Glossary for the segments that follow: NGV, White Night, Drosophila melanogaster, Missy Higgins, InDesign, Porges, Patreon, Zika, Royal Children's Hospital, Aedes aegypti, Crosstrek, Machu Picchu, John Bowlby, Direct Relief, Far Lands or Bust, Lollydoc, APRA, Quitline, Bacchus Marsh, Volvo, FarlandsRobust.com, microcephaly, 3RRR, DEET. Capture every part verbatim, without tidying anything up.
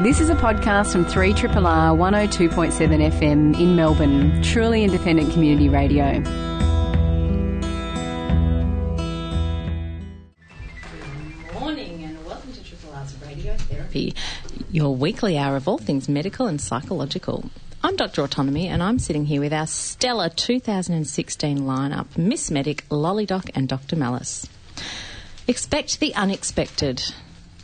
This is a podcast from three R R R one oh two point seven F M in Melbourne, truly independent community radio. Your weekly hour of all things medical and psychological. I'm Doctor Autonomy, and I'm sitting here with our stellar two thousand sixteen lineup, Miss Medic, Lollydoc and Doctor Malice. Expect the unexpected.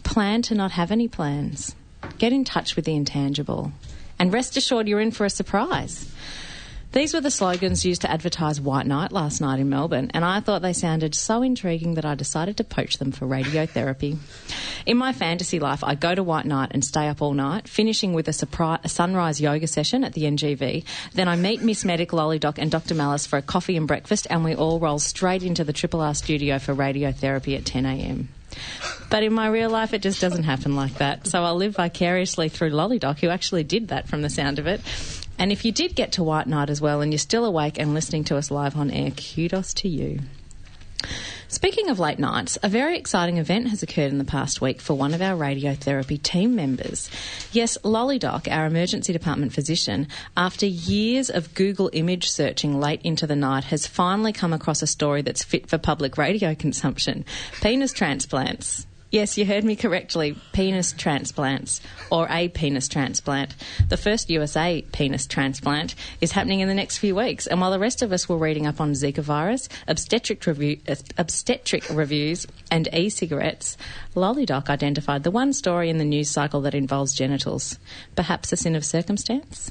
Plan to not have any plans. Get in touch with the intangible. And rest assured you're in for a surprise. These were the slogans used to advertise White Night last night in Melbourne, and I thought they sounded so intriguing that I decided to poach them for radiotherapy. In my fantasy life, I go to White Night and stay up all night, finishing with a, surprise, a sunrise yoga session at the N G V. Then I meet Miss Medic, Lollydoc and Doctor Malice for a coffee and breakfast, and we all roll straight into the Triple R studio for radiotherapy at ten a m. But in my real life, it just doesn't happen like that. So I'll live vicariously through Lollydoc, who actually did that from the sound of it. And if you did get to White Night as well and you're still awake and listening to us live on air, kudos to you. Speaking of late nights, a very exciting event has occurred in the past week for one of our radiotherapy team members. Yes, Lollydoc, our emergency department physician, after years of Google image searching late into the night, has finally come across a story that's fit for public radio consumption. Penis transplants. Yes, you heard me correctly, penis transplants, or a penis transplant. The first U S A penis transplant is happening in the next few weeks, and while the rest of us were reading up on Zika virus, obstetric, review, obstetric reviews and e-cigarettes, Lollydoc identified the one story in the news cycle that involves genitals. Perhaps a sin of circumstance?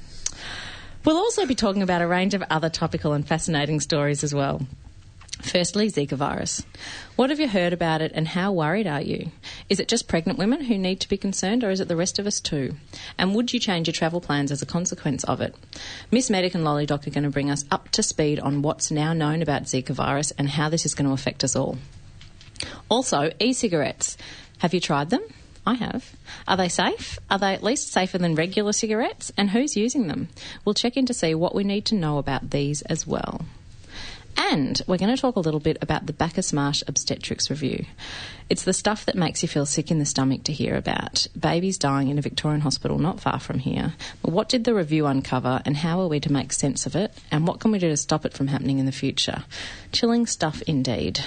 We'll also be talking about a range of other topical and fascinating stories as well. Firstly, Zika virus. What have you heard about it and how worried are you? Is it just pregnant women who need to be concerned, or is it the rest of us too? And would you change your travel plans as a consequence of it? Miss Medic and Lollydoc are going to bring us up to speed on what's now known about Zika virus and how this is going to affect us all. Also, e-cigarettes. Have you tried them? I have. Are they safe? Are they at least safer than regular cigarettes? And who's using them? We'll check in to see what we need to know about these as well. And we're going to talk a little bit about the Bacchus Marsh Obstetrics Review. It's the stuff that makes you feel sick in the stomach to hear about. Babies dying in a Victorian hospital not far from here. But what did the review uncover, and how are we to make sense of it, and what can we do to stop it from happening in the future? Chilling stuff indeed.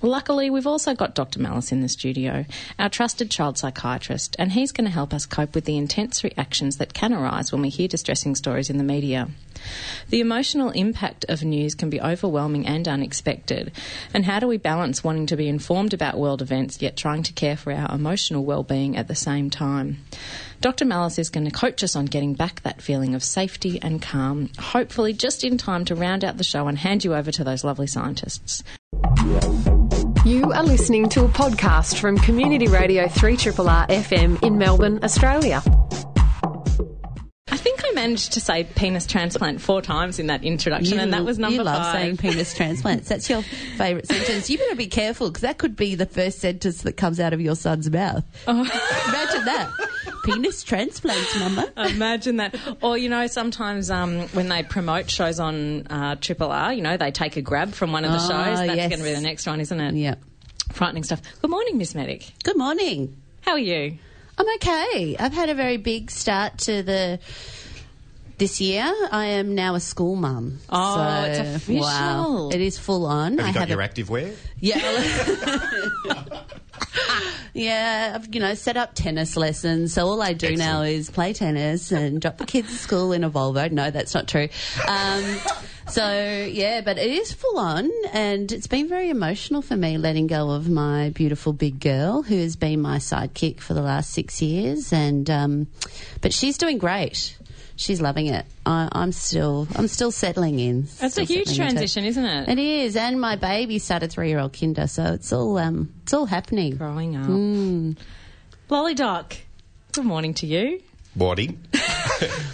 Luckily, we've also got Doctor Malice in the studio, our trusted child psychiatrist, and he's going to help us cope with the intense reactions that can arise when we hear distressing stories in the media. The emotional impact of news can be overwhelming and unexpected, and how do we balance wanting to be informed about world events yet trying to care for our emotional well-being at the same time? Doctor Malice is going to coach us on getting back that feeling of safety and calm, hopefully just in time to round out the show and hand you over to those lovely scientists. You are listening to a podcast from Community Radio three R R R F M in Melbourne, Australia. I think I managed to say penis transplant four times in that introduction, you, and that was number you love five. Saying penis transplants. That's your favourite sentence. You better be careful, because that could be the first sentence that comes out of your son's mouth. Oh. Imagine that. Penis transplants, Mama. Imagine that. Or, you know, sometimes um, when they promote shows on uh, Triple R, you know, they take a grab from one of the oh, shows. That's yes. going to be the next one, isn't it? Yeah. Frightening stuff. Good morning, Miss Medic. Good morning. How are you? I'm okay. I've had a very big start to the this year. I am now a school mum. Oh, so, it's official. Wow. It is full on. Have you I got have your a, active wear? Yeah. Yeah, I've, you know, set up tennis lessons. So all I do Excellent. now is play tennis and drop the kids to school in a Volvo. No, that's not true. Um, so, yeah, but it is full on, and it's been very emotional for me letting go of my beautiful big girl who has been my sidekick for the last six years. And um, but she's doing great. She's loving it. I, I'm still, I'm still settling in. That's a huge transition, isn't it? It is. And my baby started three-year-old kinder, so it's all, um, it's all happening. Growing up. Mm. Lollydoc, good morning to you. Morning.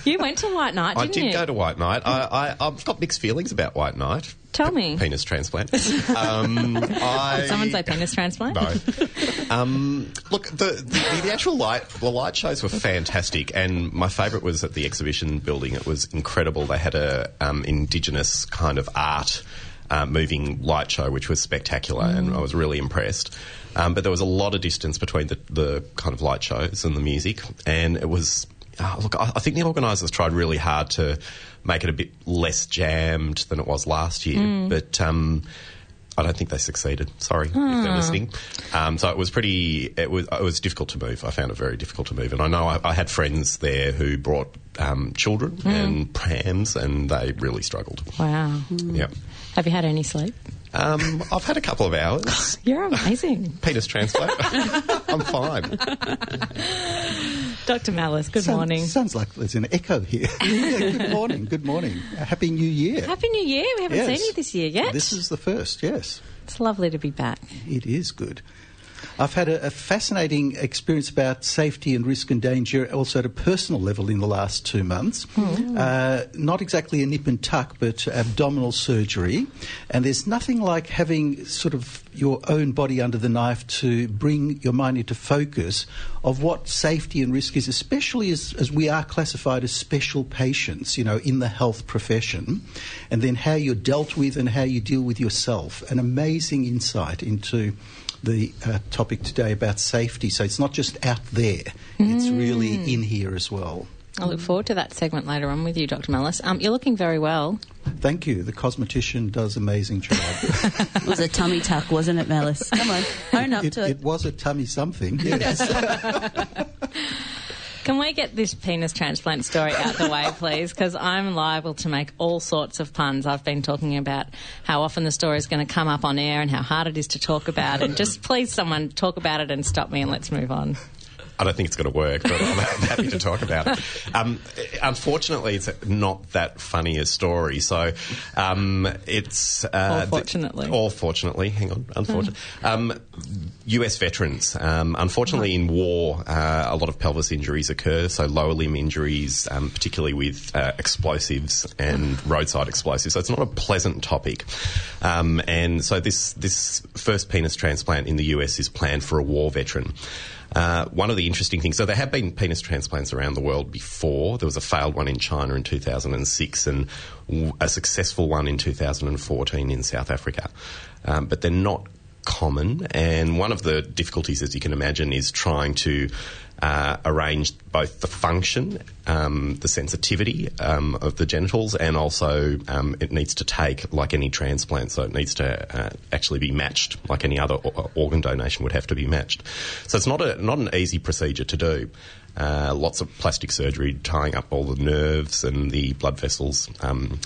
You went to White Night, didn't you? I did you? go to White Night. I, I, I've got mixed feelings about White Night. Tell me. Penis transplant. Um, I... Did someone say penis transplant? No. Um, look, the, the, the actual light, the light shows were fantastic, and my favourite was at the exhibition building. It was incredible. They had a um, indigenous kind of art uh, moving light show, which was spectacular, mm. and I was really impressed. Um, but there was a lot of distance between the, the kind of light shows and the music, and it was... Uh, look, I, I think the organisers tried really hard to make it a bit less jammed than it was last year, mm. but... Um, I don't think they succeeded. Sorry mm. if they're listening. Um, so it was pretty. It was it was difficult to move. I found it very difficult to move. And I know I, I had friends there who brought um, children mm. and prams, and they really struggled. Wow. Mm. Yeah. Have you had any sleep? Um, I've had a couple of hours. You're amazing. Penis transplant. I'm fine. Doctor Malice, good Sound, morning. Sounds like there's an echo here. Yeah, good morning, good morning. Happy New Year. Happy New Year. We haven't yes. seen you this year yet. This is the first, yes. It's lovely to be back. It is good. I've had a, a fascinating experience about safety and risk and danger also at a personal level in the last two months. Mm. Uh, not exactly a nip and tuck, but abdominal surgery. And there's nothing like having sort of your own body under the knife to bring your mind into focus of what safety and risk is, especially as, as we are classified as special patients, you know, in the health profession, and then how you're dealt with and how you deal with yourself. An amazing insight into the uh, topic today about safety. So it's not just out there, mm. it's really in here as well. I look forward to that segment later on with you, Doctor Malice. Um, you're looking very well. Thank you. The cosmetician does amazing job. It was a tummy tuck, wasn't it, Malice? Come on, own up it, to it. It was a tummy something, yes. Can we get this penis transplant story out the way, please? Because I'm liable to make all sorts of puns. I've been talking about how often the story is going to come up on air and how hard it is to talk about it. Just please, someone, talk about it and stop me and let's move on. I don't think it's going to work, but I'm happy to talk about it. Um, unfortunately, it's not that funny a story. So um, it's... Uh, or fortunately. Th- or fortunately. Hang on. Unfortunately. Um, U S veterans. Um, unfortunately, in war, uh, a lot of pelvis injuries occur, so lower limb injuries, um, particularly with uh, explosives and roadside explosives. So it's not a pleasant topic. Um, and so this this first penis transplant in the U S is planned for a war veteran. Uh, one of the interesting things, so there have been penis transplants around the world before. There was a failed one in China in two thousand six and a successful one in two thousand fourteen in South Africa. Um, but they're not common, and one of the difficulties, as you can imagine, is trying to uh, arrange both the function, um, the sensitivity um, of the genitals, and also um, it needs to take like any transplant, so it needs to uh, actually be matched like any other or- organ donation would have to be matched. So it's not a not an easy procedure to do. Uh, lots of plastic surgery, tying up all the nerves and the blood vessels. Um,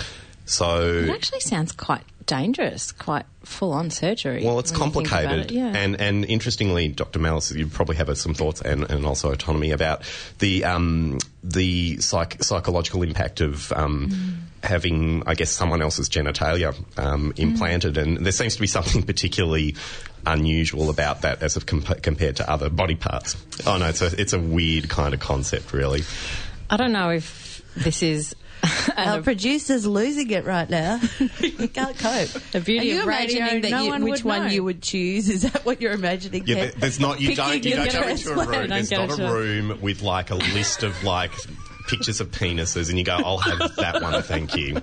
so it actually sounds quite dangerous, quite full-on surgery. Well, it's complicated, it, yeah. and and interestingly, Doctor Malice, you probably have some thoughts and, and also autonomy about the um, the psych- psychological impact of um, mm. having, I guess, someone else's genitalia um, implanted, mm. and there seems to be something particularly unusual about that as of comp- compared to other body parts. Oh no, it's a it's a weird kind of concept, really. I don't know if this is. Our producer's losing it right now. Can't cope. The beauty Are you of radio, imagining that no you, one which one know. You would choose? Is that what you're imagining? Yeah, there, there's not. You don't. You don't go into a room. There's not a room with like a list of like pictures of penises, and you go, "I'll have that one, thank you."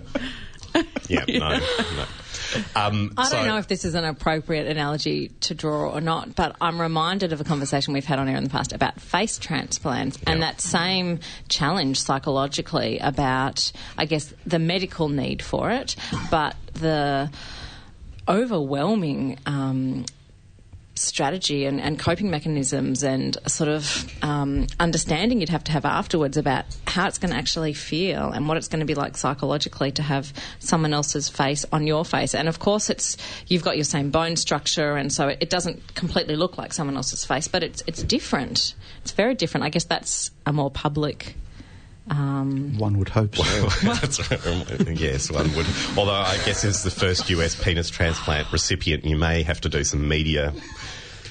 Yeah, yeah. no, no. Um, I so, don't know if this is an appropriate analogy to draw or not, but I'm reminded of a conversation we've had on air in the past about face transplants yeah. and that same challenge psychologically about, I guess, the medical need for it, but the overwhelming um, strategy and, and coping mechanisms and sort of um, understanding you'd have to have afterwards about how it's going to actually feel and what it's going to be like psychologically to have someone else's face on your face. And, of course, it's you've got your same bone structure and so it, it doesn't completely look like someone else's face, but it's it's different. It's very different. I guess that's a more public... Um, one would hope so. That's right. Yes, one would. Although I guess as the first U S penis transplant recipient, you may have to do some media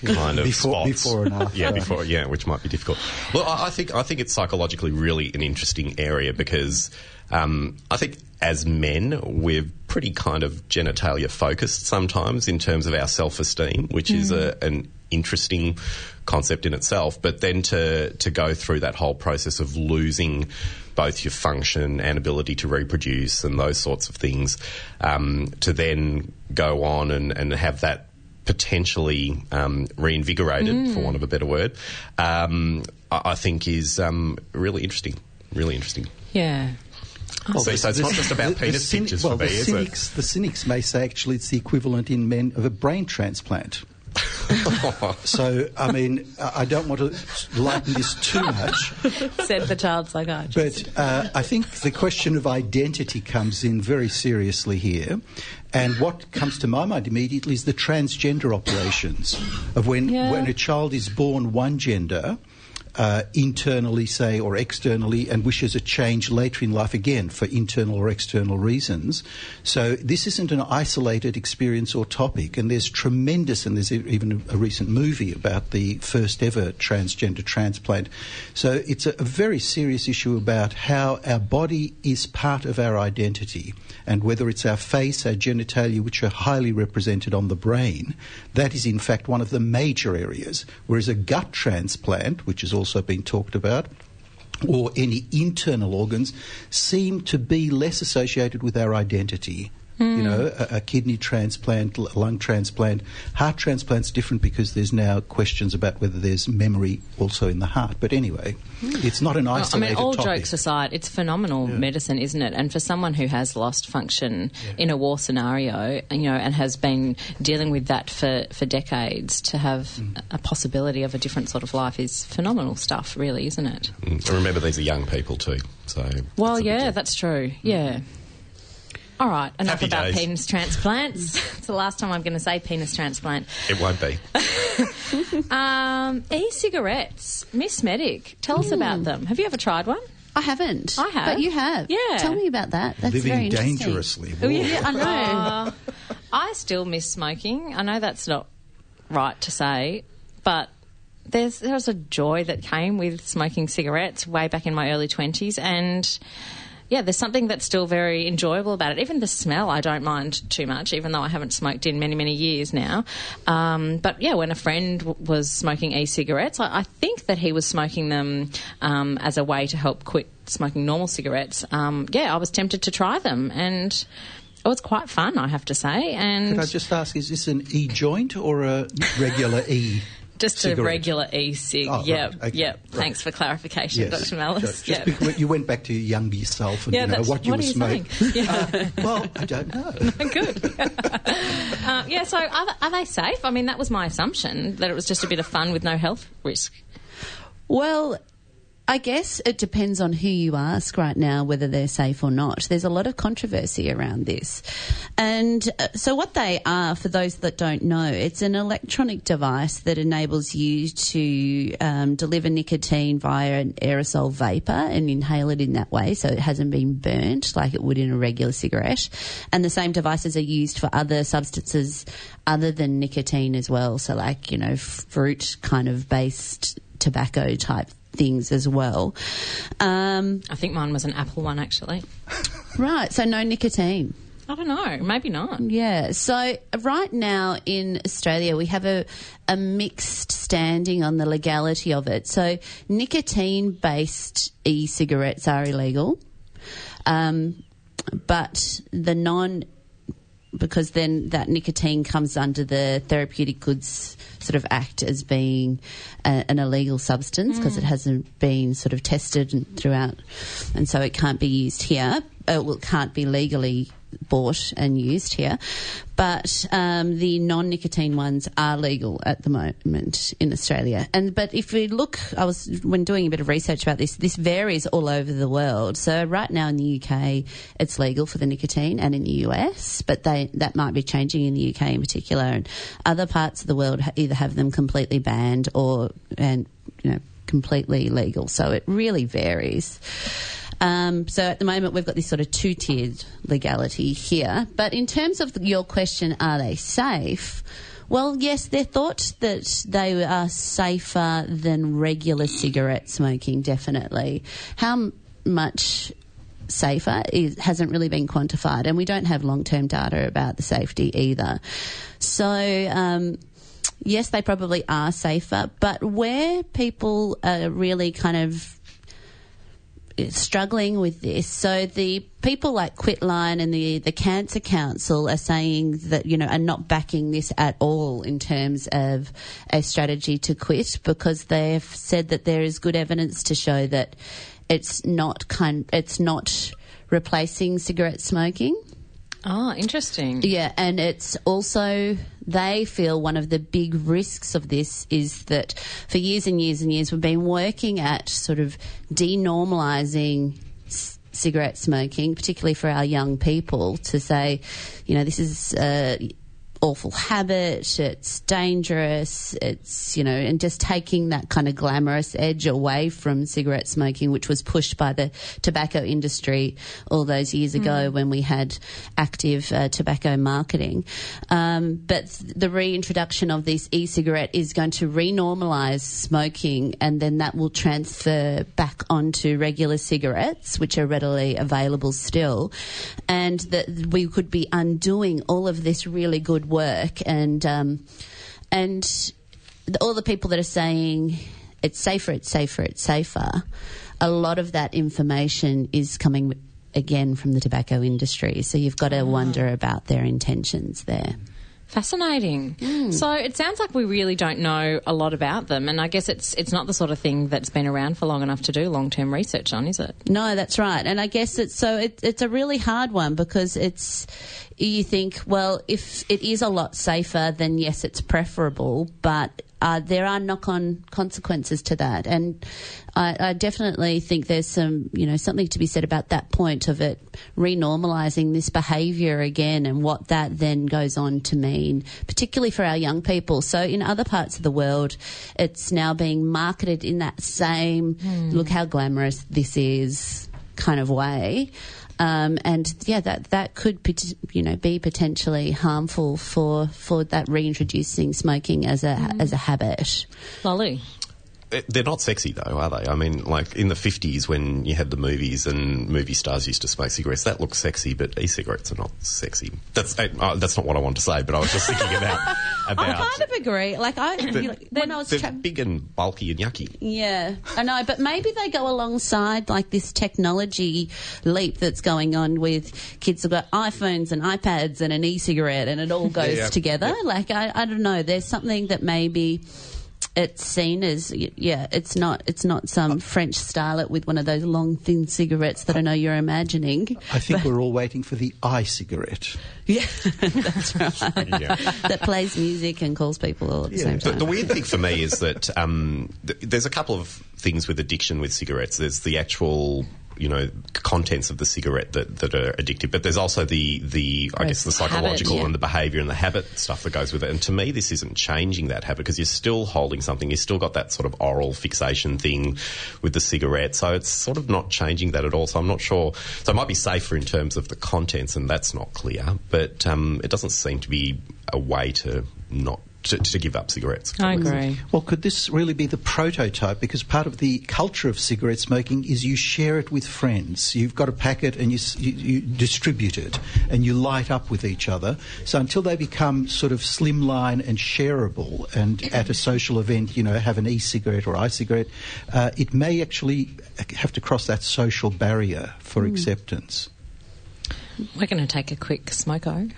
kind of before, spots. Before and after. Yeah, before, yeah, which might be difficult. Well, I, I think I think it's psychologically really an interesting area because um, I think as men we're pretty kind of genitalia focused sometimes in terms of our self-esteem, which mm. is a, an interesting concept in itself, but then to to go through that whole process of losing both your function and ability to reproduce and those sorts of things, um, to then go on and, and have that potentially um, reinvigorated, mm. for want of a better word, um, I, I think is um, really interesting, really interesting. Yeah. Well, so, the, so it's the, not just about the, penis the, pictures well, for me, the is cynics, it? The cynics may say actually it's the equivalent in men of a brain transplant. So, I mean, I don't want to lighten this too much. Said the child psychiatrist. But uh, I think the question of identity comes in very seriously here. And what comes to my mind immediately is the transgender operations of when, yeah. when a child is born one gender... Uh, internally, say, or externally, and wishes a change later in life again for internal or external reasons. So this isn't an isolated experience or topic, and there's tremendous, and there's even a, a recent movie about the first ever transgender transplant. So it's a, a very serious issue about how our body is part of our identity, and whether it's our face, our genitalia, which are highly represented on the brain, that is in fact one of the major areas, whereas a gut transplant, which is all also been talked about, or any internal organs, seem to be less associated with our identity. Mm. You know, a, a kidney transplant, l- lung transplant, heart transplant's different because there's now questions about whether there's memory also in the heart. But anyway, mm. it's not an isolated topic. I mean, all topic. jokes aside, it's phenomenal yeah. medicine, isn't it? And for someone who has lost function yeah. in a war scenario, you know, and has been dealing with that for, for decades, to have mm. a possibility of a different sort of life is phenomenal stuff, really, isn't it? Mm. And remember, these are young people too. So well, that's yeah, that's true, mm. yeah. All right, enough Happy about days. Penis transplants. It's the last time I'm going to say penis transplant. It won't be. um, e-cigarettes. Miss Medic, tell mm. us about them. Have you ever tried one? I haven't. I have. But you have. Yeah. Tell me about that. That's Living very interesting. Living dangerously. Oh, yeah, I know. uh, I still miss smoking. I know that's not right to say, but there's there was a joy that came with smoking cigarettes way back in my early twenties, and... yeah, there's something that's still very enjoyable about it. Even the smell I don't mind too much, even though I haven't smoked in many, many years now. Um, but, yeah, when a friend w- was smoking e-cigarettes, I-, I think that he was smoking them um, as a way to help quit smoking normal cigarettes. Um, yeah, I was tempted to try them, and... oh, it's quite fun, I have to say. And could I just ask, is this an e-joint or a regular e Just cigarette. a regular e-cig, oh, yeah, right. okay. yeah. Right. Thanks for clarification, yes. Doctor Mellis. Just yep. because you went back to your young yourself and yeah, you know, what you what were smoking. Yeah. Uh, well, I don't know. No, good. uh, yeah, so are, are they safe? I mean, that was my assumption, that it was just a bit of fun with no health risk. Well... I guess it depends on who you ask right now whether they're safe or not. There's a lot of controversy around this. And so what they are, for those that don't know, it's an electronic device that enables you to um, deliver nicotine via an aerosol vapour and inhale it in that way, so it hasn't been burnt like it would in a regular cigarette. And the same devices are used for other substances other than nicotine as well, so like, you know, fruit kind of based tobacco type things as well. Um, I think mine was an Apple one, actually. Right, so no nicotine. I don't know, maybe not. Yeah, so right now in Australia we have a, a mixed standing on the legality of it. So nicotine-based e-cigarettes are illegal, um, but the non... because then that nicotine comes under the Therapeutic Goods sort of Act as being a, an illegal substance because mm. it hasn't been sort of tested throughout, and so it can't be used here. Uh, well, it can't be legally bought and used here. But um, the non-nicotine ones are legal at the moment in Australia. And but if we look, I was when doing a bit of research about this, this varies all over the world. So right now in the U K, it's legal for the nicotine, and in the U S, but they that might be changing in the U K in particular. And other parts of the world either have them completely banned or and you know completely legal. So it really varies. Um, so at the moment we've got this sort of two-tiered legality here. But in terms of your question, are they safe? Well, yes, they're thought that they are safer than regular cigarette smoking, definitely. How much safer is, hasn't really been quantified, and we don't have long-term data about the safety either. So... Um, yes, they probably are safer, but where people are really kind of struggling with this. So the people like Quitline and the, the Cancer Council are saying that, you know, are not backing this at all in terms of a strategy to quit, because they've said that there is good evidence to show that it's not kind, it's not replacing cigarette smoking. Ah, interesting. Yeah, and it's also, they feel one of the big risks of this is that for years and years and years we've been working at sort of denormalising c- cigarette smoking, particularly for our young people, to say, you know, this is an awful habit, it's dangerous, it's, you know, and just taking that kind of glamorous edge away from cigarette smoking, which was pushed by the tobacco industry all those years ago mm. when we had active uh, tobacco marketing. Um, but the reintroduction of this e-cigarette is going to renormalise smoking, and then that will transfer back onto regular cigarettes, which are readily available still, and that we could be undoing all of this really good work. work and um, and the, all the people that are saying it's safer, it's safer, it's safer, a lot of that information is coming again from the tobacco industry. So you've got to oh. wonder about their intentions there. Fascinating. Mm. So it sounds like we really don't know a lot about them, and I guess it's it's not the sort of thing that's been around for long enough to do long-term research on, is it? No, that's right. And I guess it's so it, it's a really hard one, because it's you think, well, if it is a lot safer, then yes, it's preferable, but uh, there are knock-on consequences to that, and I, I definitely think there's some, you know, something to be said about that point of it renormalising this behaviour again, and what that then goes on to mean, particularly for our young people. So in other parts of the world, it's now being marketed in that same mm. look how glamorous this is kind of way. Um, and, yeah, that, that could, you know, be potentially harmful for, for that reintroducing smoking as a mm. as a habit. Lolly. They're not sexy, though, are they? I mean, like in the fifties when you had the movies and movie stars used to smoke cigarettes, that looked sexy, but e-cigarettes are not sexy. That's uh, that's not what I wanted to say, but I was just thinking about... about I kind of agree. Like, I, the, you know, when I was... They're tra- big and bulky and yucky. Yeah, I know, but maybe they go alongside, like, this technology leap that's going on with kids who've got iPhones and iPads and an e-cigarette, and it all goes yeah, yeah. together. Yeah. Like, I, I don't know, there's something that maybe... It's seen as, yeah, it's not It's not some French starlet with one of those long, thin cigarettes that I know you're imagining. I think but... we're all waiting for the i-cigarette. Yeah, that's right. Yeah. That plays music and calls people all at the yeah. same time. But the weird thing for me is that um, th- there's a couple of things with addiction with cigarettes. There's the actual... you know, contents of the cigarette that, that are addictive. But there's also the, the I guess, the psychological habit, yeah. and the behaviour and the habit stuff that goes with it. And to me, this isn't changing that habit, because you're still holding something. You've still got that sort of oral fixation thing with the cigarette. So it's sort of not changing that at all. So I'm not sure. So it might be safer in terms of the contents, and that's not clear. But um, it doesn't seem to be a way to not To, to give up cigarettes. I agree. Well, could this really be the prototype? Because part of the culture of cigarette smoking is you share it with friends. You've got a packet and you, you, you distribute it and you light up with each other. So until they become sort of slimline and shareable, and at a social event, you know, have an e-cigarette or i-cigarette, uh, it may actually have to cross that social barrier for mm. acceptance. We're going to take a quick smoko.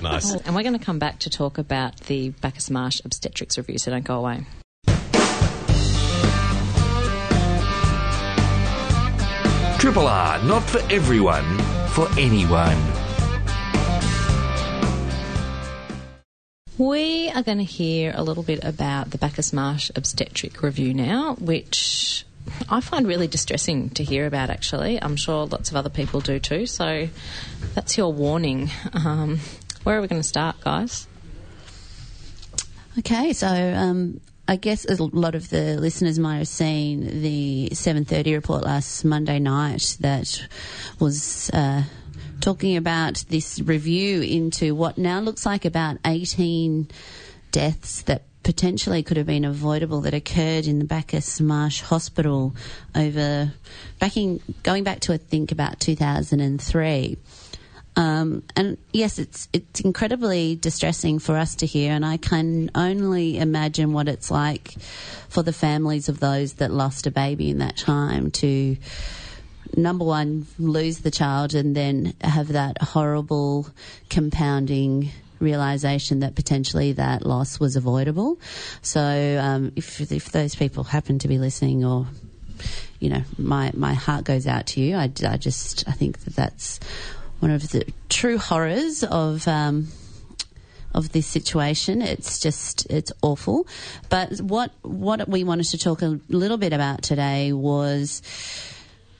Nice. And we're going to come back to talk about the Bacchus Marsh obstetrics review, so don't go away. Triple R, not for everyone, for anyone. We are going to hear a little bit about the Bacchus Marsh obstetric review now, which... I find really distressing to hear about, actually. I'm sure lots of other people do too. So that's your warning. Um, where are we going to start, guys? Okay, so um, I guess a lot of the listeners might have seen the seven thirty report last Monday night that was... Uh, talking about this review into what now looks like about eighteen deaths that potentially could have been avoidable that occurred in the Bacchus Marsh Hospital over, backing, going back to I think about two thousand three. Um, and, yes, it's it's incredibly distressing for us to hear, and I can only imagine what it's like for the families of those that lost a baby in that time to, number one, lose the child and then have that horrible compounding realisation that potentially that loss was avoidable. So um, if if those people happen to be listening, or, you know, my, my heart goes out to you. I, I just I think that that's one of the true horrors of um, of this situation. It's just it's awful. But what what we wanted to talk a little bit about today was,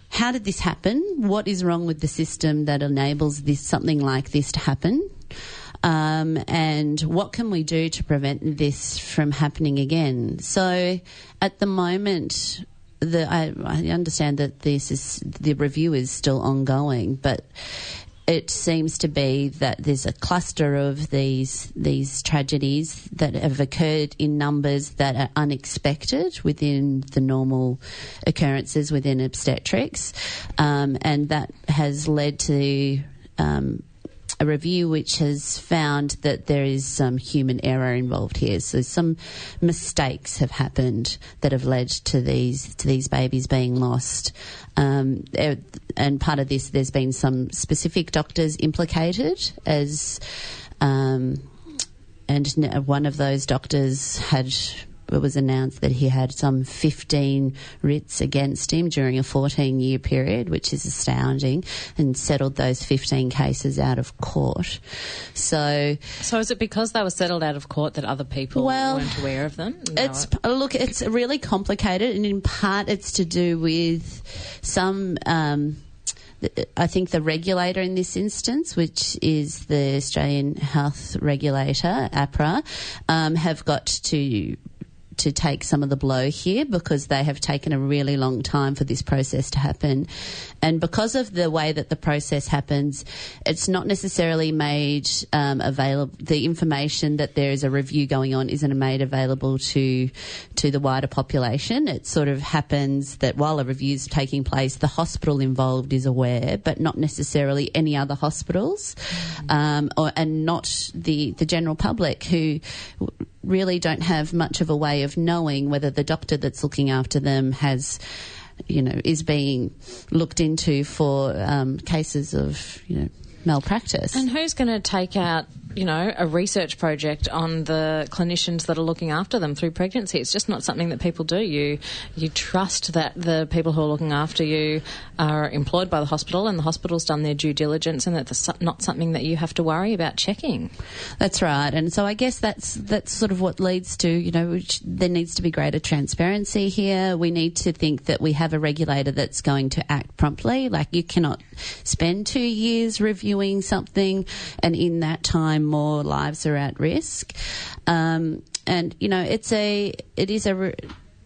how did this happen? What is wrong with the system that enables this something like this to happen? Um, and what can we do to prevent this from happening again? So at the moment, the, I, I understand that this is the review is still ongoing, but it seems to be that there's a cluster of these these tragedies that have occurred in numbers that are unexpected within the normal occurrences within obstetrics, um, and that has led to Um, a review which has found that there is some human error involved here. So some mistakes have happened that have led to these to these babies being lost. Um, and part of this, there's been some specific doctors implicated as, um, and one of those doctors had, it was announced that he had some fifteen writs against him during a fourteen-year period, which is astounding, and settled those fifteen cases out of court. So so is it because they were settled out of court that other people well, weren't aware of them? No. It's Look, it's really complicated, and in part it's to do with some um, I think the regulator in this instance, which is the Australian Health Regulator, APRA, um, have got to... to take some of the blow here, because they have taken a really long time for this process to happen. And because of the way that the process happens, it's not necessarily made um, available, the information that there is a review going on isn't made available to to the wider population. It sort of happens that while a review is taking place, the hospital involved is aware, but not necessarily any other hospitals, mm-hmm. um, or, and not the, the general public, who really don't have much of a way of knowing whether the doctor that's looking after them has, you know, is being looked into for um, cases of, you know, malpractice. And who's going to take out, you know, a research project on the clinicians that are looking after them through pregnancy? It's just not something that people do. You you trust that the people who are looking after you are employed by the hospital, and the hospital's done their due diligence, and that that's not something that you have to worry about checking. That's right. And so I guess that's that's sort of what leads to, you know, which there needs to be greater transparency here. We need to think that we have a regulator that's going to act promptly. Like, you cannot spend two years reviewing something and in that time more lives are at risk, um, and you know it's a it is a re-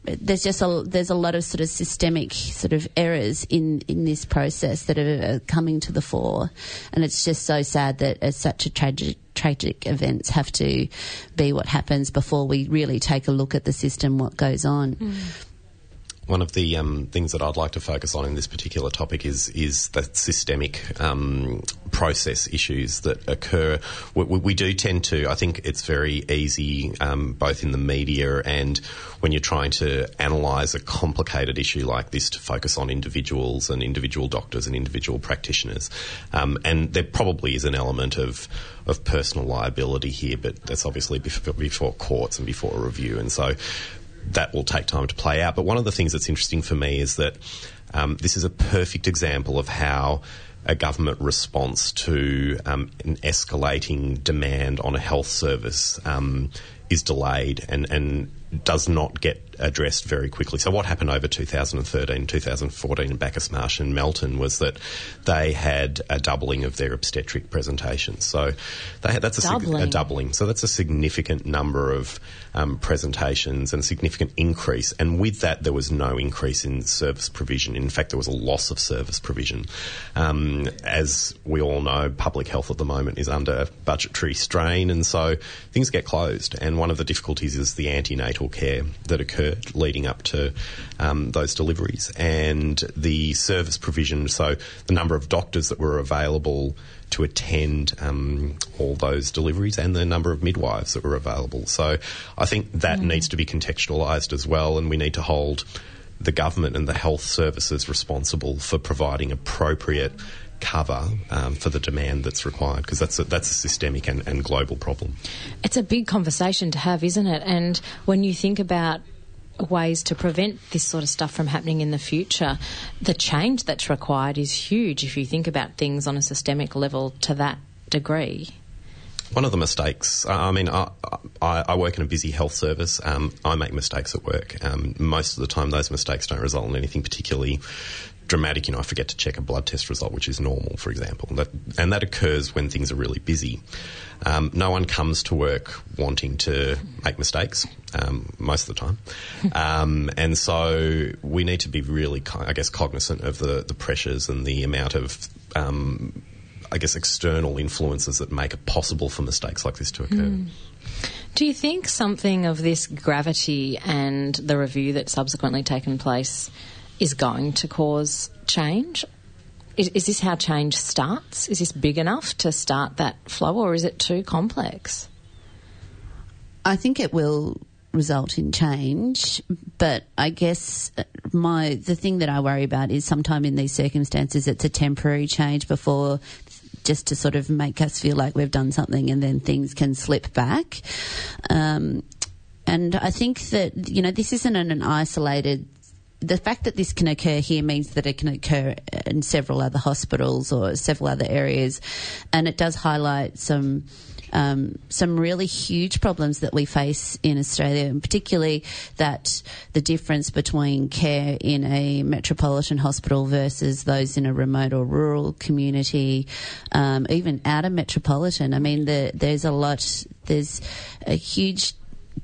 there's just a there's a lot of sort of systemic sort of errors in in this process that are, are coming to the fore, and it's just so sad that as such a tragic tragic events have to be what happens before we really take a look at the system, what goes on. Mm. One of the um, things that I'd like to focus on in this particular topic is is the systemic um, process issues that occur. We, we do tend to, I think it's very easy, um, both in the media and when you're trying to analyse a complicated issue like this, to focus on individuals and individual doctors and individual practitioners. Um, and there probably is an element of of personal liability here, but that's obviously before, before courts and before a review. And so that will take time to play out. But one of the things that's interesting for me is that um, this is a perfect example of how a government response to um, an escalating demand on a health service um, is delayed and, and does not get addressed very quickly. So what happened over two thousand thirteen, two thousand fourteen in Bacchus Marsh and Melton was that they had a doubling of their obstetric presentations. So they had, that's a doubling. A doubling. So that's a significant number of um, presentations and a significant increase. And with that, there was no increase in service provision. In fact, there was a loss of service provision. Um, as we all know, public health at the moment is under budgetary strain, and so things get closed. And one of the difficulties is the antenatal care that occurs occurred leading up to um, those deliveries, and the service provision, so the number of doctors that were available to attend um, all those deliveries, and the number of midwives that were available. So I think that mm-hmm. needs to be contextualised as well, and we need to hold the government and the health services responsible for providing appropriate cover um, for the demand that's required, because that's a, that's a systemic and, and global problem. It's a big conversation to have, isn't it? And when you think about ways to prevent this sort of stuff from happening in the future, the change that's required is huge if you think about things on a systemic level to that degree. One of the mistakes, I mean, I, I, I work in a busy health service. Um, I make mistakes at work. Um, most of the time those mistakes don't result in anything particularly dramatic. You know, I forget to check a blood test result, which is normal, for example. That, and that occurs when things are really busy. Um, no one comes to work wanting to make mistakes, um, most of the time. Um, and so we need to be really, I guess, cognizant of the, the pressures and the amount of Um, I guess, external influences that make it possible for mistakes like this to occur. Mm. Do you think something of this gravity and the review that's subsequently taken place is going to cause change? Is, is this how change starts? Is this big enough to start that flow, or is it too complex? I think it will result in change, but I guess my the thing that I worry about is sometime in these circumstances it's a temporary change before, just to sort of make us feel like we've done something, and then things can slip back. Um, and I think that, you know, this isn't an, an isolated the fact that this can occur here means that it can occur in several other hospitals or several other areas, and it does highlight some um, some really huge problems that we face in Australia, and particularly that the difference between care in a metropolitan hospital versus those in a remote or rural community, um, even out of metropolitan. I mean, the, there's a lot, there's a huge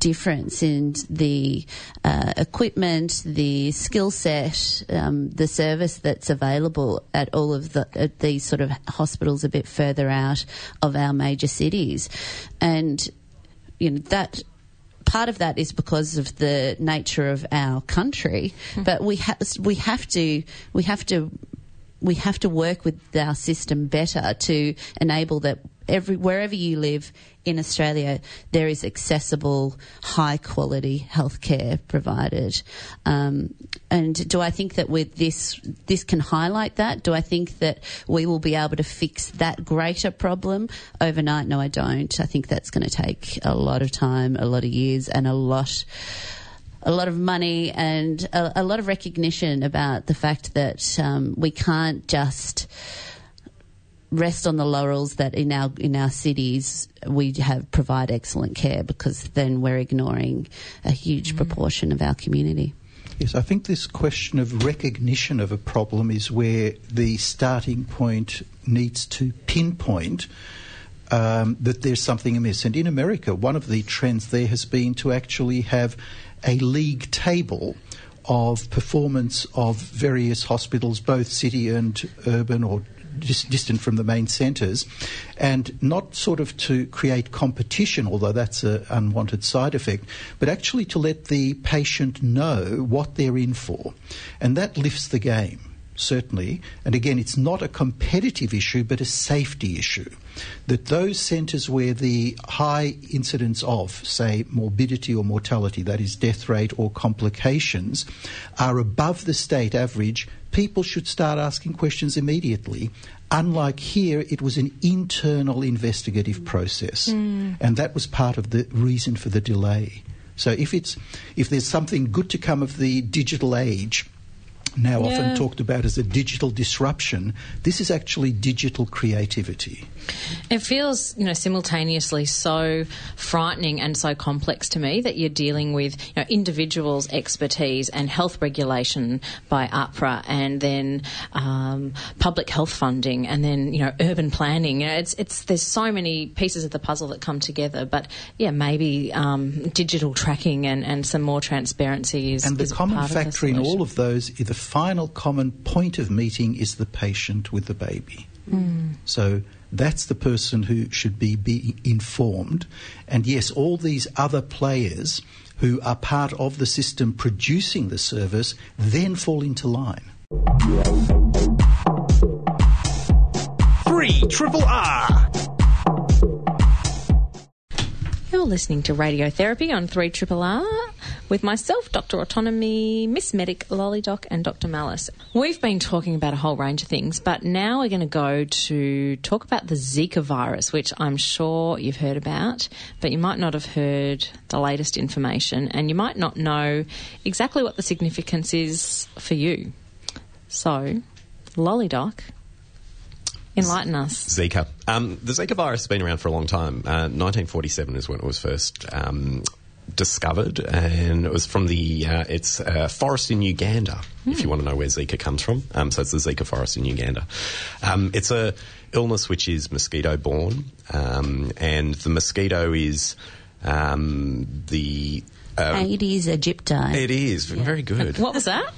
difference in the uh, equipment, the skill set, um, the service that's available at all of the, at these sort of hospitals a bit further out of our major cities. And, you know, that part of that is because of the nature of our country, mm. but we ha- we have to we have to we have to work with our system better to enable that every wherever you live in Australia, there is accessible, high-quality healthcare provided. Um, and do I think that with this, this can highlight that? Do I think that we will be able to fix that greater problem overnight? No, I don't. I think that's going to take a lot of time, a lot of years, and a lot, a lot of money, and a, a lot of recognition about the fact that um, we can't just rest on the laurels that in our in our cities we have provide excellent care, because then we're ignoring a huge mm. proportion of our community. Yes, I think this question of recognition of a problem is where the starting point needs to pinpoint um, that there's something amiss. And in America, one of the trends there has been to actually have a league table of performance of various hospitals, both city and urban or distant from the main centres, and not sort of to create competition, although that's an unwanted side effect, but actually to let the patient know what they're in for. And that lifts the game, certainly. And again, it's not a competitive issue, but a safety issue, that those centres where the high incidence of, say, morbidity or mortality, that is death rate or complications, are above the state average, people should start asking questions immediately. Unlike here, it was an internal investigative process, mm. and that was part of the reason for the delay. So if it's if there's something good to come of the digital age, now yeah. often talked about as a digital disruption, this is actually digital creativity. It feels, you know, simultaneously so frightening and so complex to me that you're dealing with, you know, individuals' expertise and health regulation by APRA, and then um, public health funding, and then, you know, urban planning. You know, it's it's there's so many pieces of the puzzle that come together. But yeah, maybe um, digital tracking and, and some more transparency is and the is common part factor of the in all of those. The final common point of meeting is the patient with the baby. Mm. So that's the person who should be, be informed. And yes, all these other players who are part of the system producing the service then fall into line. three R R R. You're listening to Radiotherapy on three R R R with myself, Doctor Autonomy, Miss Medic, Lollydoc and Doctor Malice. We've been talking about a whole range of things, but now we're going to go to talk about the Zika virus, which I'm sure you've heard about, but you might not have heard the latest information and you might not know exactly what the significance is for you. So, Lollydoc, enlighten us. Zika. Um, the Zika virus has been around for a long time. Uh, nineteen forty-seven is when it was first um, discovered, and it was from the uh, it's a forest in Uganda. Mm. If you want to know where Zika comes from, um, so it's the Zika forest in Uganda. Um, it's a illness which is mosquito borne, um, and the mosquito is um, the uh, Aedes aegypti. It is yeah. Very good. What was that?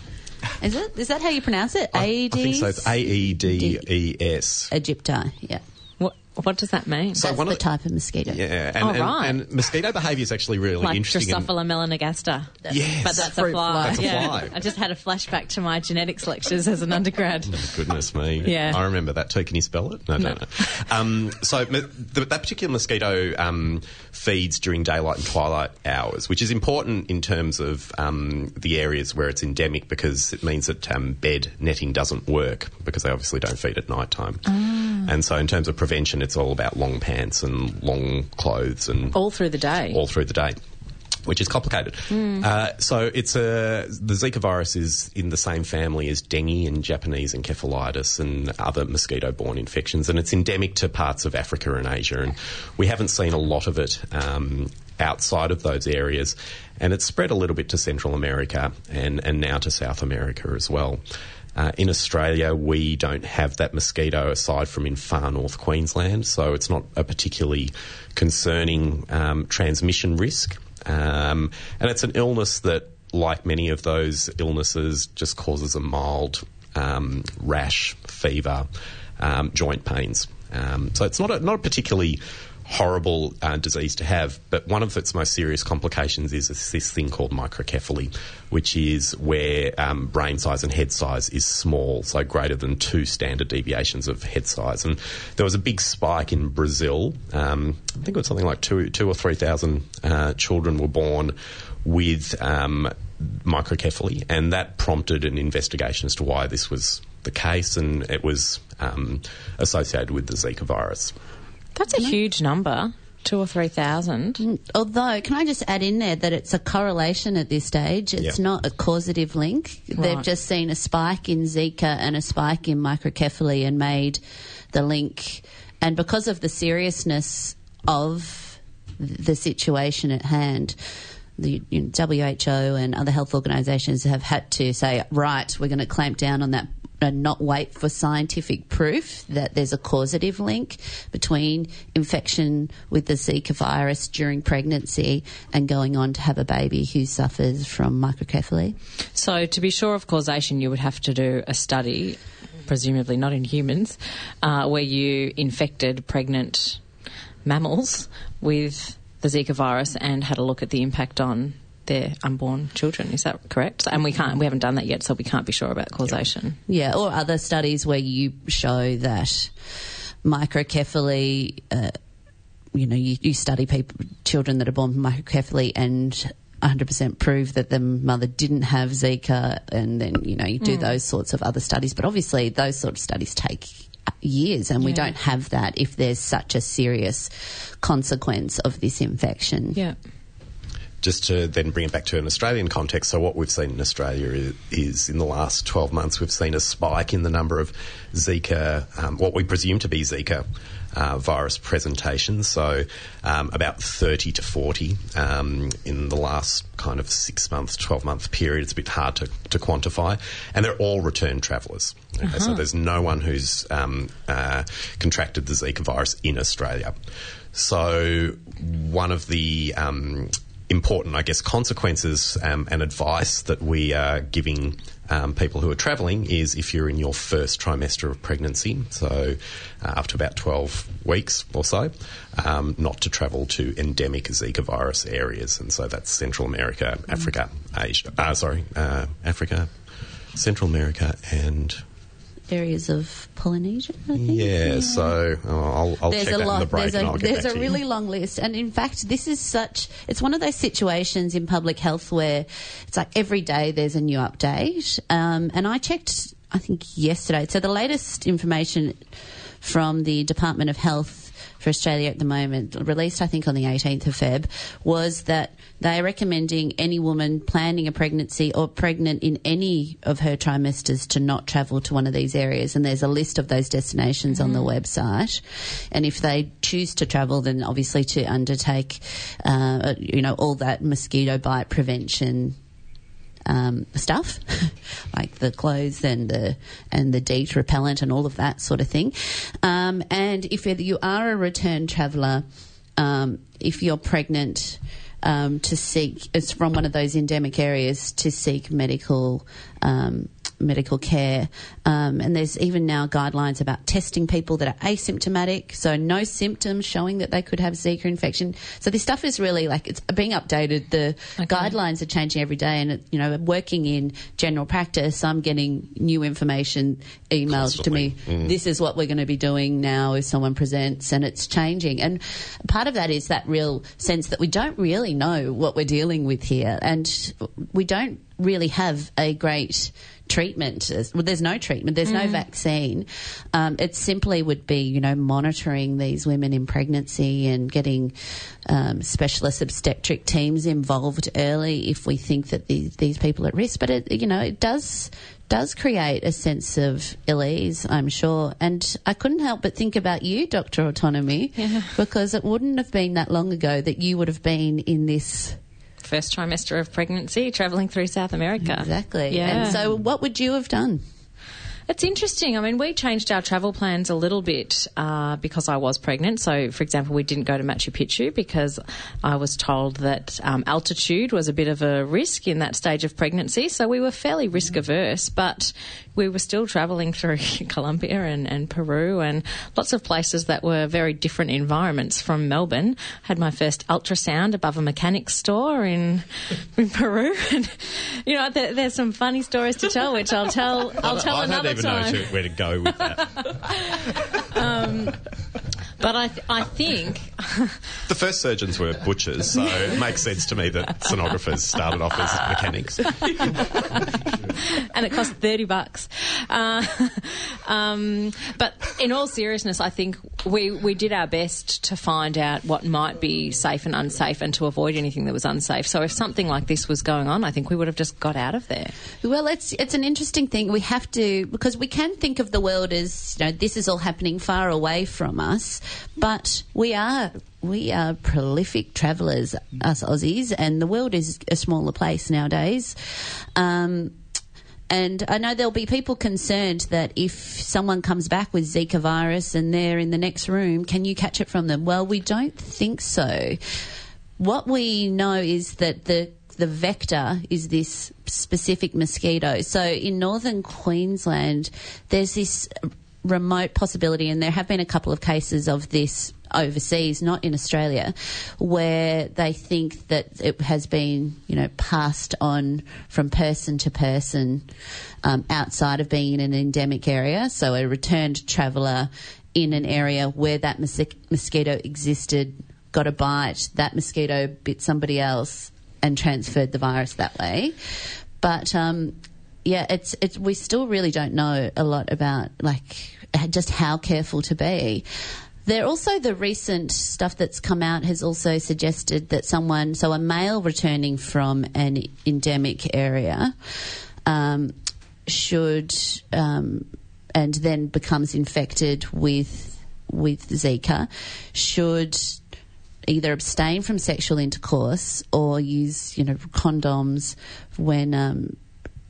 Is it? Is that how you pronounce it? Aedes? I, I think so. It's A E D E S. Aegypti, yeah. What, what does that mean? So That's one the, the type of mosquito. Yeah. And, oh, and, right. and mosquito behaviour is actually really like interesting. Like Drosophila melanogaster. Yes. But that's a fly. That's a fly. Yeah. I just had a flashback to my genetics lectures as an undergrad. Oh, goodness me. Yeah. I remember that too. Can you spell it? No, no. I don't know. Um, so the, that particular mosquito um, feeds during daylight and twilight hours, which is important in terms of um, the areas where it's endemic, because it means that um, bed netting doesn't work because they obviously don't feed at night time. Mm. And so in terms of prevention, it's all about long pants and long clothes and all through the day. All through the day, which is complicated. Mm. Uh, so it's a the Zika virus is in the same family as dengue and Japanese encephalitis and other mosquito-borne infections, and it's endemic to parts of Africa and Asia. And we haven't seen a lot of it um, outside of those areas, and it's spread a little bit to Central America and and now to South America as well. Uh, in Australia, we don't have that mosquito aside from in far north Queensland, so it's not a particularly concerning um, transmission risk. Um, and it's an illness that, like many of those illnesses, just causes a mild um, rash, fever, um, joint pains. Um, so it's not a, not a particularly horrible uh, disease to have, but one of its most serious complications is this thing called microcephaly, which is where um, brain size and head size is small, so greater than two standard deviations of head size. And there was a big spike in Brazil. Um, I think it was something like two, two or three thousand uh, children were born with um, microcephaly, and that prompted an investigation as to why this was the case, and it was um, associated with the Zika virus. That's a huge number, two or three thousand. Although, can I just add in there that it's a correlation at this stage? It's yep. not a causative link. Right. They've just seen a spike in Zika and a spike in microcephaly and made the link. And because of the seriousness of the situation at hand, the W H O and other health organisations have had to say, right, we're going to clamp down on that and not wait for scientific proof that there's a causative link between infection with the Zika virus during pregnancy and going on to have a baby who suffers from microcephaly. So to be sure of causation, you would have to do a study, presumably not in humans, uh, where you infected pregnant mammals with the Zika virus and had a look at the impact on their unborn children, is that correct? And we can't, we haven't done that yet, so we can't be sure about causation. Yeah, or other studies where you show that microcephaly, uh, you know, you, you study people, children that are born with microcephaly and one hundred percent prove that the mother didn't have Zika, and then, you know, you do mm. those sorts of other studies. But obviously those sort of studies take years, and yeah. we don't have that if there's such a serious consequence of this infection. Yeah. Just to then bring it back to an Australian context, so what we've seen in Australia is, is in the last twelve months we've seen a spike in the number of Zika, um, what we presume to be Zika uh, virus presentations, so um, about thirty to forty um, in the last kind of six-month, twelve-month period. It's a bit hard to, to quantify, and they're all returned travellers. Okay? Uh-huh. So there's no one who's um, uh, contracted the Zika virus in Australia. So one of the Um, important, I guess, consequences um, and advice that we are giving um, people who are travelling is if you're in your first trimester of pregnancy, so uh, up to about twelve weeks or so, um, not to travel to endemic Zika virus areas. And so that's Central America, mm. Africa, Asia, uh, sorry, uh, Africa, Central America and... areas of Polynesia, I think. Yeah, yeah. so oh, I'll, I'll check a that lot, in the break and I'll get back to you. There's a really long list. And, in fact, this is such... It's one of those situations in public health where it's like every day there's a new update. Um, and I checked, I think, yesterday. So the latest information from the Department of Health for Australia at the moment, released I think on the eighteenth of February, was that they're recommending any woman planning a pregnancy or pregnant in any of her trimesters to not travel to one of these areas. And there's a list of those destinations mm. on the website. And if they choose to travel, then obviously to undertake, uh, you know, all that mosquito bite prevention Um, stuff like the clothes and the and the DEET repellent and all of that sort of thing. Um, and if you are a return traveller, um, if you're pregnant, um, to seek it's from one of those endemic areas to seek medical um, medical care. Um, and there's even now guidelines about testing people that are asymptomatic, so no symptoms showing that they could have Zika infection. So this stuff is really like it's being updated. The okay. guidelines are changing every day, and you know, working in general practice, I'm getting new information emailed Constantly. to me. Mm. This is what we're going to be doing now if someone presents, and it's changing. And part of that is that real sense that we don't really know what we're dealing with here, and we don't really have a great treatment. Well, there's no treatment. There's mm. no vaccine. Um, it simply would be, you know, monitoring these women in pregnancy and getting um, specialist obstetric teams involved early if we think that these, these people are at risk. But, it, you know, it does does create a sense of ill ease, I'm sure. And I couldn't help but think about you, Doctor Autonomy, yeah. because it wouldn't have been that long ago that you would have been in this first trimester of pregnancy travelling through South America. Exactly. Yeah. And so what would you have done? It's interesting. I mean, we changed our travel plans a little bit uh, because I was pregnant. So, for example, we didn't go to Machu Picchu because I was told that um, altitude was a bit of a risk in that stage of pregnancy. So we were fairly risk-averse, but we were still travelling through Colombia and, and Peru and lots of places that were very different environments from Melbourne. I had my first ultrasound above a mechanics store in, in Peru. And, you know, there, there's some funny stories to tell, which I'll tell, I'll tell another time. Knows where to go with that. um, but I, th- I think the first surgeons were butchers, so it makes sense to me that sonographers started off as mechanics, and it cost thirty bucks. Uh, um, but in all seriousness, I think we we did our best to find out what might be safe and unsafe, and to avoid anything that was unsafe. So if something like this was going on, I think we would have just got out of there. Well, it's it's an interesting thing. We have to. Because we can think of the world as, you know, this is all happening far away from us, but we are we are prolific travellers, us Aussies, and the world is a smaller place nowadays. Um, and I know there'll be people concerned that if someone comes back with Zika virus and they're in the next room, can you catch it from them? Well, we don't think so. What we know is that the the vector is this specific mosquito. So in northern Queensland, there's this remote possibility, and there have been a couple of cases of this overseas, not in Australia, where they think that it has been, you know, passed on from person to person um, outside of being in an endemic area. So a returned traveller in an area where that mos- mosquito existed, got a bite, that mosquito bit somebody else, and transferred the virus that way. But, um, yeah, it's it's we still really don't know a lot about, like, just how careful to be. There also the recent stuff that's come out has also suggested that someone, so a male returning from an endemic area um, should um, and then becomes infected with with Zika should either abstain from sexual intercourse or use, you know, condoms when um,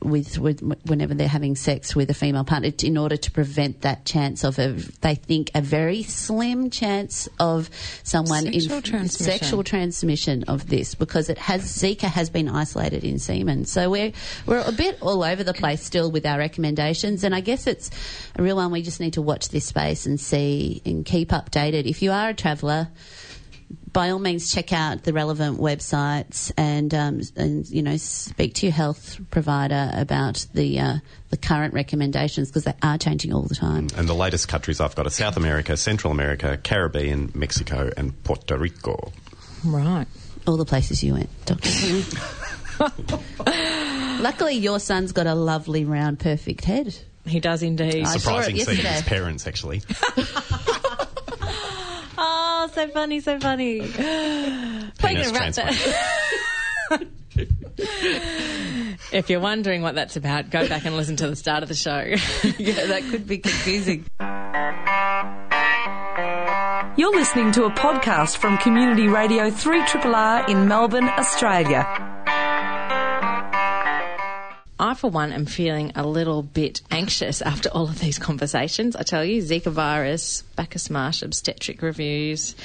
with, with whenever they're having sex with a female partner, in order to prevent that chance of a, they think a very slim chance of someone sexual in transmission. sexual transmission of this, because it has Zika has been isolated in semen. So we're we're a bit all over the place still with our recommendations, and I guess it's a real one. We just need to watch this space and see and keep updated. If you are a traveller, by all means, check out the relevant websites and, um, and you know, speak to your health provider about the uh, the current recommendations, because they are changing all the time. And the latest countries I've got are South America, Central America, Caribbean, Mexico and Puerto Rico. Right. All the places you went, Doctor Luckily, your son's got a lovely, round, perfect head. He does indeed. I Surprising seeing his parents, actually. Oh, so funny, so funny. Penis transplant. If you're wondering what that's about, go back and listen to the start of the show. Yeah, that could be confusing. You're listening to a podcast from Community Radio three R R R in Melbourne, Australia. I, for one, am feeling a little bit anxious after all of these conversations. I tell you, Zika virus, Bacchus Marsh obstetric reviews,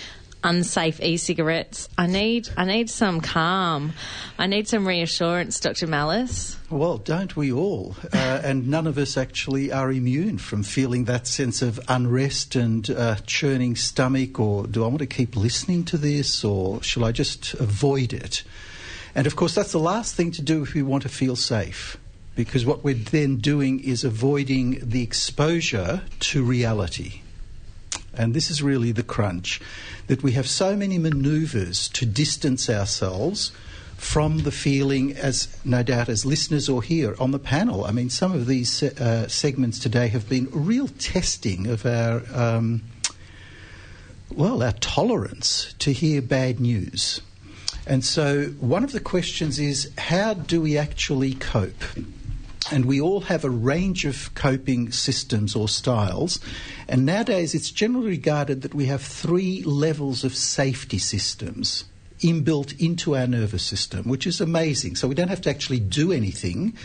unsafe e-cigarettes. I need I need some calm. I need some reassurance, Doctor Malice. Well, don't we all? Uh, and none of us actually are immune from feeling that sense of unrest and uh, churning stomach, or do I want to keep listening to this, or shall I just avoid it? And, of course, that's the last thing to do if we want to feel safe, because what we're then doing is avoiding the exposure to reality. And this is really the crunch, that we have so many manoeuvres to distance ourselves from the feeling, as no doubt as listeners or here on the panel. I mean, some of these uh, segments today have been real testing of our, um, well, our tolerance to hear bad news. And so one of the questions is, how do we actually cope? And we all have a range of coping systems or styles. And nowadays it's generally regarded that we have three levels of safety systems inbuilt into our nervous system, which is amazing. So we don't have to actually do anything.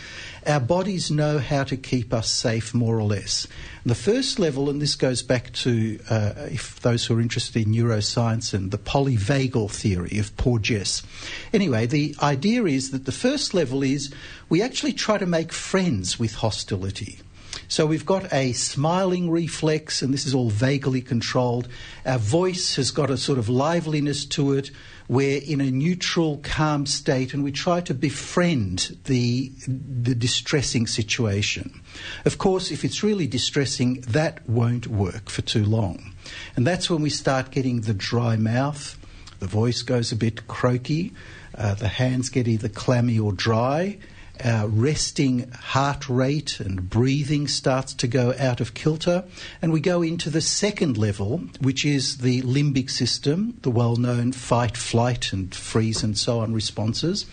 Our bodies know how to keep us safe, more or less. And the first level, and this goes back to uh, if those who are interested in neuroscience and the polyvagal theory of Porges. Anyway, the idea is that the first level is we actually try to make friends with hostility. So we've got a smiling reflex, and this is all vagally controlled. Our voice has got a sort of liveliness to it. We're in a neutral, calm state, and we try to befriend the the distressing situation. Of course, if it's really distressing, that won't work for too long. And that's when we start getting the dry mouth. The voice goes a bit croaky. Uh, the hands get either clammy or dry. Our resting heart rate and breathing starts to go out of kilter, and we go into the second level, which is the limbic system, the well-known fight, flight and freeze and so on responses.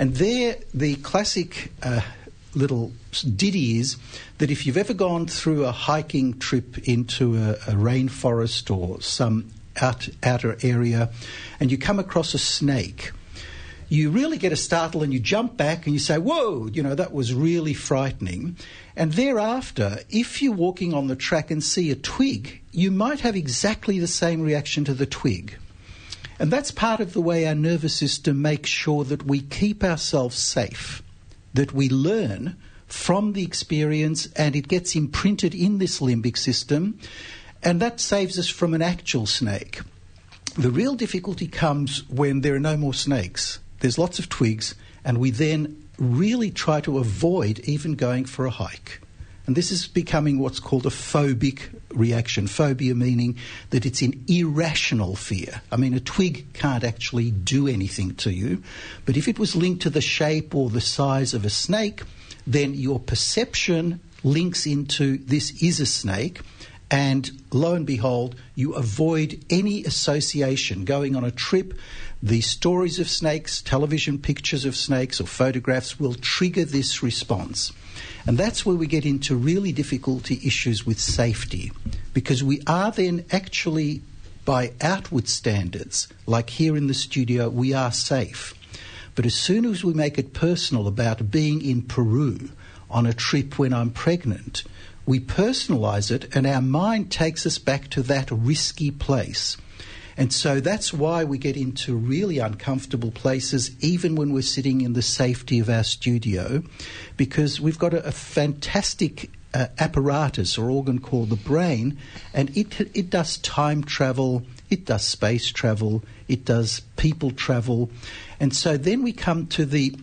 And there the classic uh, little ditty is that if you've ever gone through a hiking trip into a, a rainforest or some out, outer area and you come across a snake, you really get a startle and you jump back and you say, whoa, you know, that was really frightening. And thereafter, if you're walking on the track and see a twig, you might have exactly the same reaction to the twig. And that's part of the way our nervous system makes sure that we keep ourselves safe, that we learn from the experience, and it gets imprinted in this limbic system, and that saves us from an actual snake. The real difficulty comes when there are no more snakes. There's lots of twigs, and we then really try to avoid even going for a hike. And this is becoming what's called a phobic reaction. Phobia meaning that it's an irrational fear. I mean, a twig can't actually do anything to you, but if it was linked to the shape or the size of a snake, then your perception links into this is a snake. And lo and behold, you avoid any association. Going on a trip, the stories of snakes, television pictures of snakes or photographs will trigger this response. And that's where we get into really difficulty issues with safety, because we are then actually, by outward standards, like here in the studio, we are safe. But as soon as we make it personal about being in Peru on a trip when I'm pregnant, we personalize it and our mind takes us back to that risky place. And so that's why we get into really uncomfortable places, even when we're sitting in the safety of our studio, because we've got a, a fantastic uh, apparatus or organ called the brain, and it it does time travel, it does space travel, it does people travel. And so then we come to the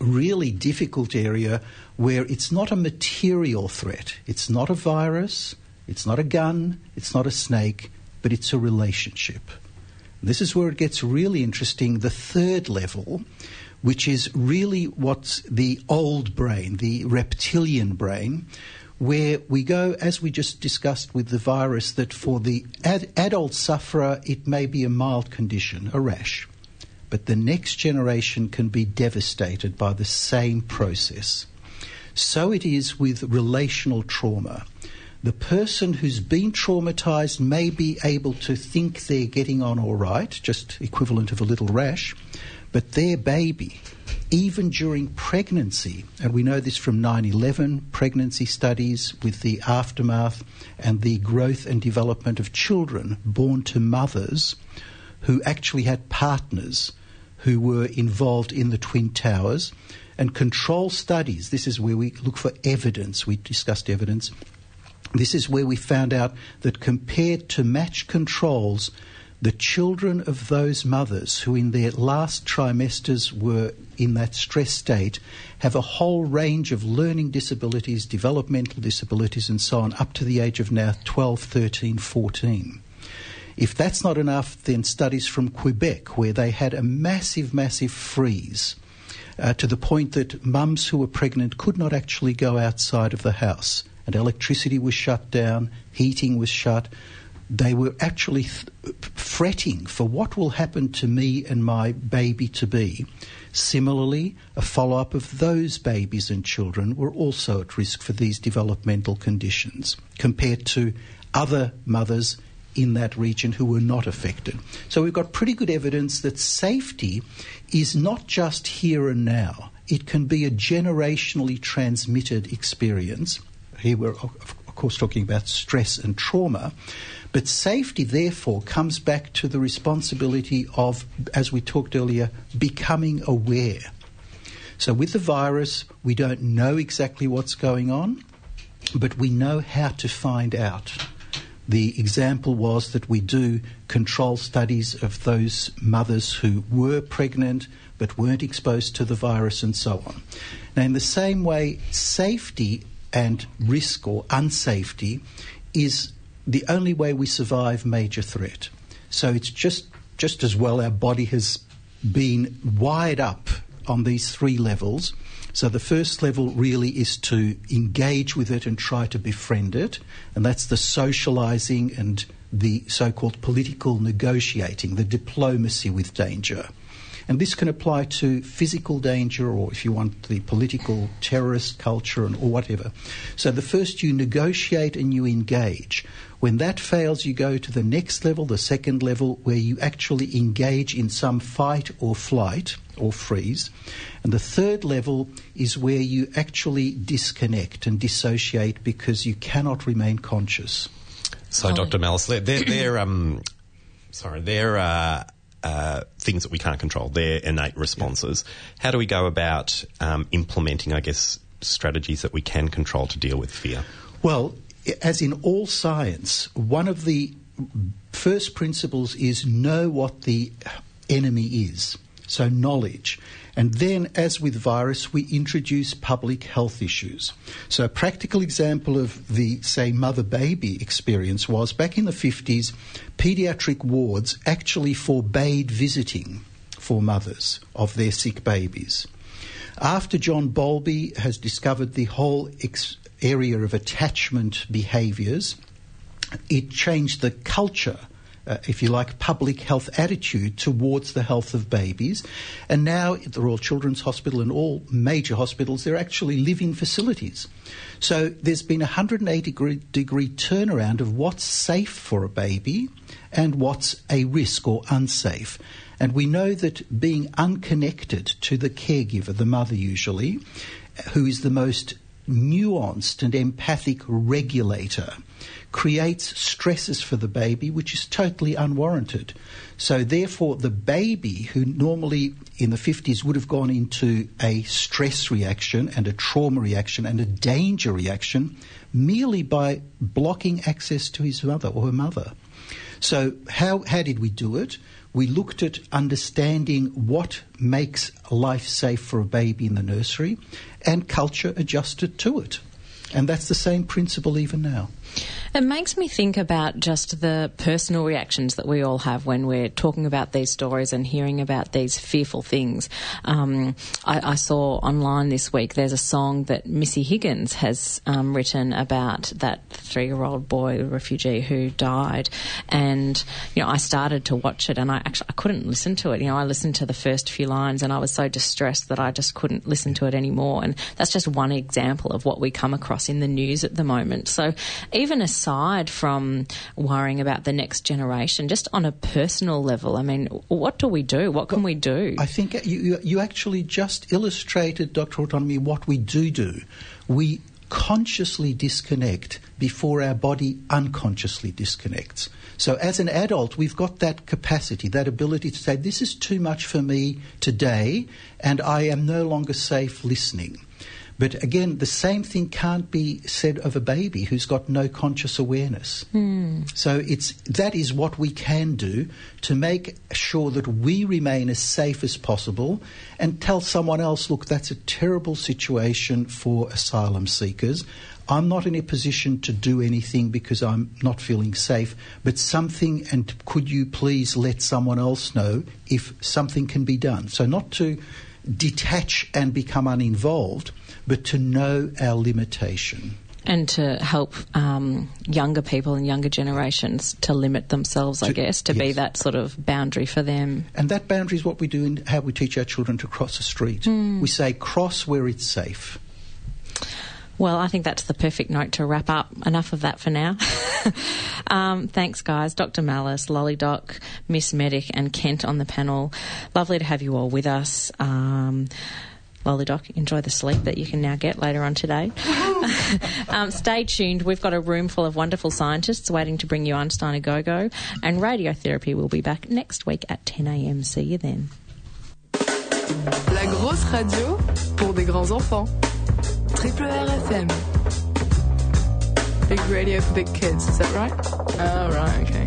really difficult area where it's not a material threat. It's not a virus, it's not a gun, it's not a snake, but it's a relationship. This is where it gets really interesting, the third level, which is really what's the old brain, the reptilian brain, where we go, as we just discussed with the virus, that for the ad- adult sufferer, it may be a mild condition, a rash. But the next generation can be devastated by the same process. So it is with relational trauma. The person who's been traumatized may be able to think they're getting on all right, just equivalent of a little rash, but their baby, even during pregnancy, and we know this from nine eleven, pregnancy studies with the aftermath and the growth and development of children born to mothers who actually had partners who were involved in the Twin Towers, and control studies. This is where we look for evidence. We discussed evidence. This is where we found out that compared to match controls, the children of those mothers who in their last trimesters were in that stress state have a whole range of learning disabilities, developmental disabilities and so on, up to the age of now twelve, thirteen, fourteen. If that's not enough, then studies from Quebec where they had a massive, massive freeze uh, to the point that mums who were pregnant could not actually go outside of the house. And electricity was shut down, heating was shut. They were actually th- fretting for what will happen to me and my baby-to-be. Similarly, a follow-up of those babies and children were also at risk for these developmental conditions compared to other mothers in that region who were not affected. So we've got pretty good evidence that safety is not just here and now. It can be a generationally transmitted experience. Here we're, of course, talking about stress and trauma. But safety, therefore, comes back to the responsibility of, as we talked earlier, becoming aware. So with the virus, we don't know exactly what's going on, but we know how to find out. The example was that we do control studies of those mothers who were pregnant but weren't exposed to the virus and so on. Now, in the same way, safety and risk or unsafety is the only way we survive major threat. So it's just just as well our body has been wired up on these three levels. So the first level really is to engage with it and try to befriend it, and that's the socializing and the so-called political negotiating, the diplomacy with danger. And this can apply to physical danger or, if you want, the political terrorist culture and or whatever. So the first you negotiate and you engage. When that fails, you go to the next level, the second level, where you actually engage in some fight or flight or freeze. And the third level is where you actually disconnect and dissociate because you cannot remain conscious. So, oh. Doctor Malice, they're, they're um, sorry, they're... Uh, Uh, things that we can't control, their innate responses. Yeah. How do we go about um, implementing, I guess, strategies that we can control to deal with fear? Well, as in all science, one of the first principles is know what the enemy is, so knowledge. And then, as with virus, we introduce public health issues. So a practical example of the, say, mother-baby experience was back in the fifties, paediatric wards actually forbade visiting for mothers of their sick babies. After John Bowlby has discovered the whole ex- area of attachment behaviours, it changed the culture, Uh, if you like, public health attitude towards the health of babies. And now at the Royal Children's Hospital and all major hospitals, they're actually live-in facilities. So there's been a one hundred eighty degree turnaround of what's safe for a baby and what's a risk or unsafe. And we know that being unconnected to the caregiver, the mother usually, who is the most nuanced and empathic regulator, creates stresses for the baby which is totally unwarranted. So therefore the baby, who normally in the fifties would have gone into a stress reaction and a trauma reaction and a danger reaction merely by blocking access to his mother or her mother. So how, how did we do it? We looked at understanding what makes life safe for a baby in the nursery, and culture adjusted to it. And that's the same principle even now. It makes me think about just the personal reactions that we all have when we're talking about these stories and hearing about these fearful things. Um, I, I saw online this week there's a song that Missy Higgins has um, written about that three-year-old boy, the refugee who died. And, you know, I started to watch it and I actually I couldn't listen to it. You know, I listened to the first few lines and I was so distressed that I just couldn't listen to it anymore. And that's just one example of what we come across in the news at the moment. So even aside from worrying about the next generation, just on a personal level, I mean, what do we do? What can well, we do? I think you, you actually just illustrated, Doctor Autonomy, what we do do. We consciously disconnect before our body unconsciously disconnects. So as an adult, we've got that capacity, that ability to say, this is too much for me today and I am no longer safe listening. But again, the same thing can't be said of a baby who's got no conscious awareness. Mm. So it's that is what we can do to make sure that we remain as safe as possible and tell someone else, look, that's a terrible situation for asylum seekers. I'm not in a position to do anything because I'm not feeling safe, but something, and could you please let someone else know if something can be done? So not to detach and become uninvolved, but to know our limitation. And to help um, younger people and younger generations to limit themselves, to, I guess, to yes. be that sort of boundary for them. And that boundary is what we do in how we teach our children to cross a street. Mm. We say cross where it's safe. Well, I think that's the perfect note to wrap up. Enough of that for now. um, thanks, guys. Doctor Malice, Lolly Doc, Miss Medic and Kent on the panel. Lovely to have you all with us. Um Lolly Doc, enjoy the sleep that you can now get later on today. um, stay tuned. We've got a room full of wonderful scientists waiting to bring you Einstein a Go-Go, and radiotherapy will be back next week at ten a.m. See you then. La grosse radio pour des grands enfants. Triple R F M. Big radio for big kids, is that right? Oh, right, okay.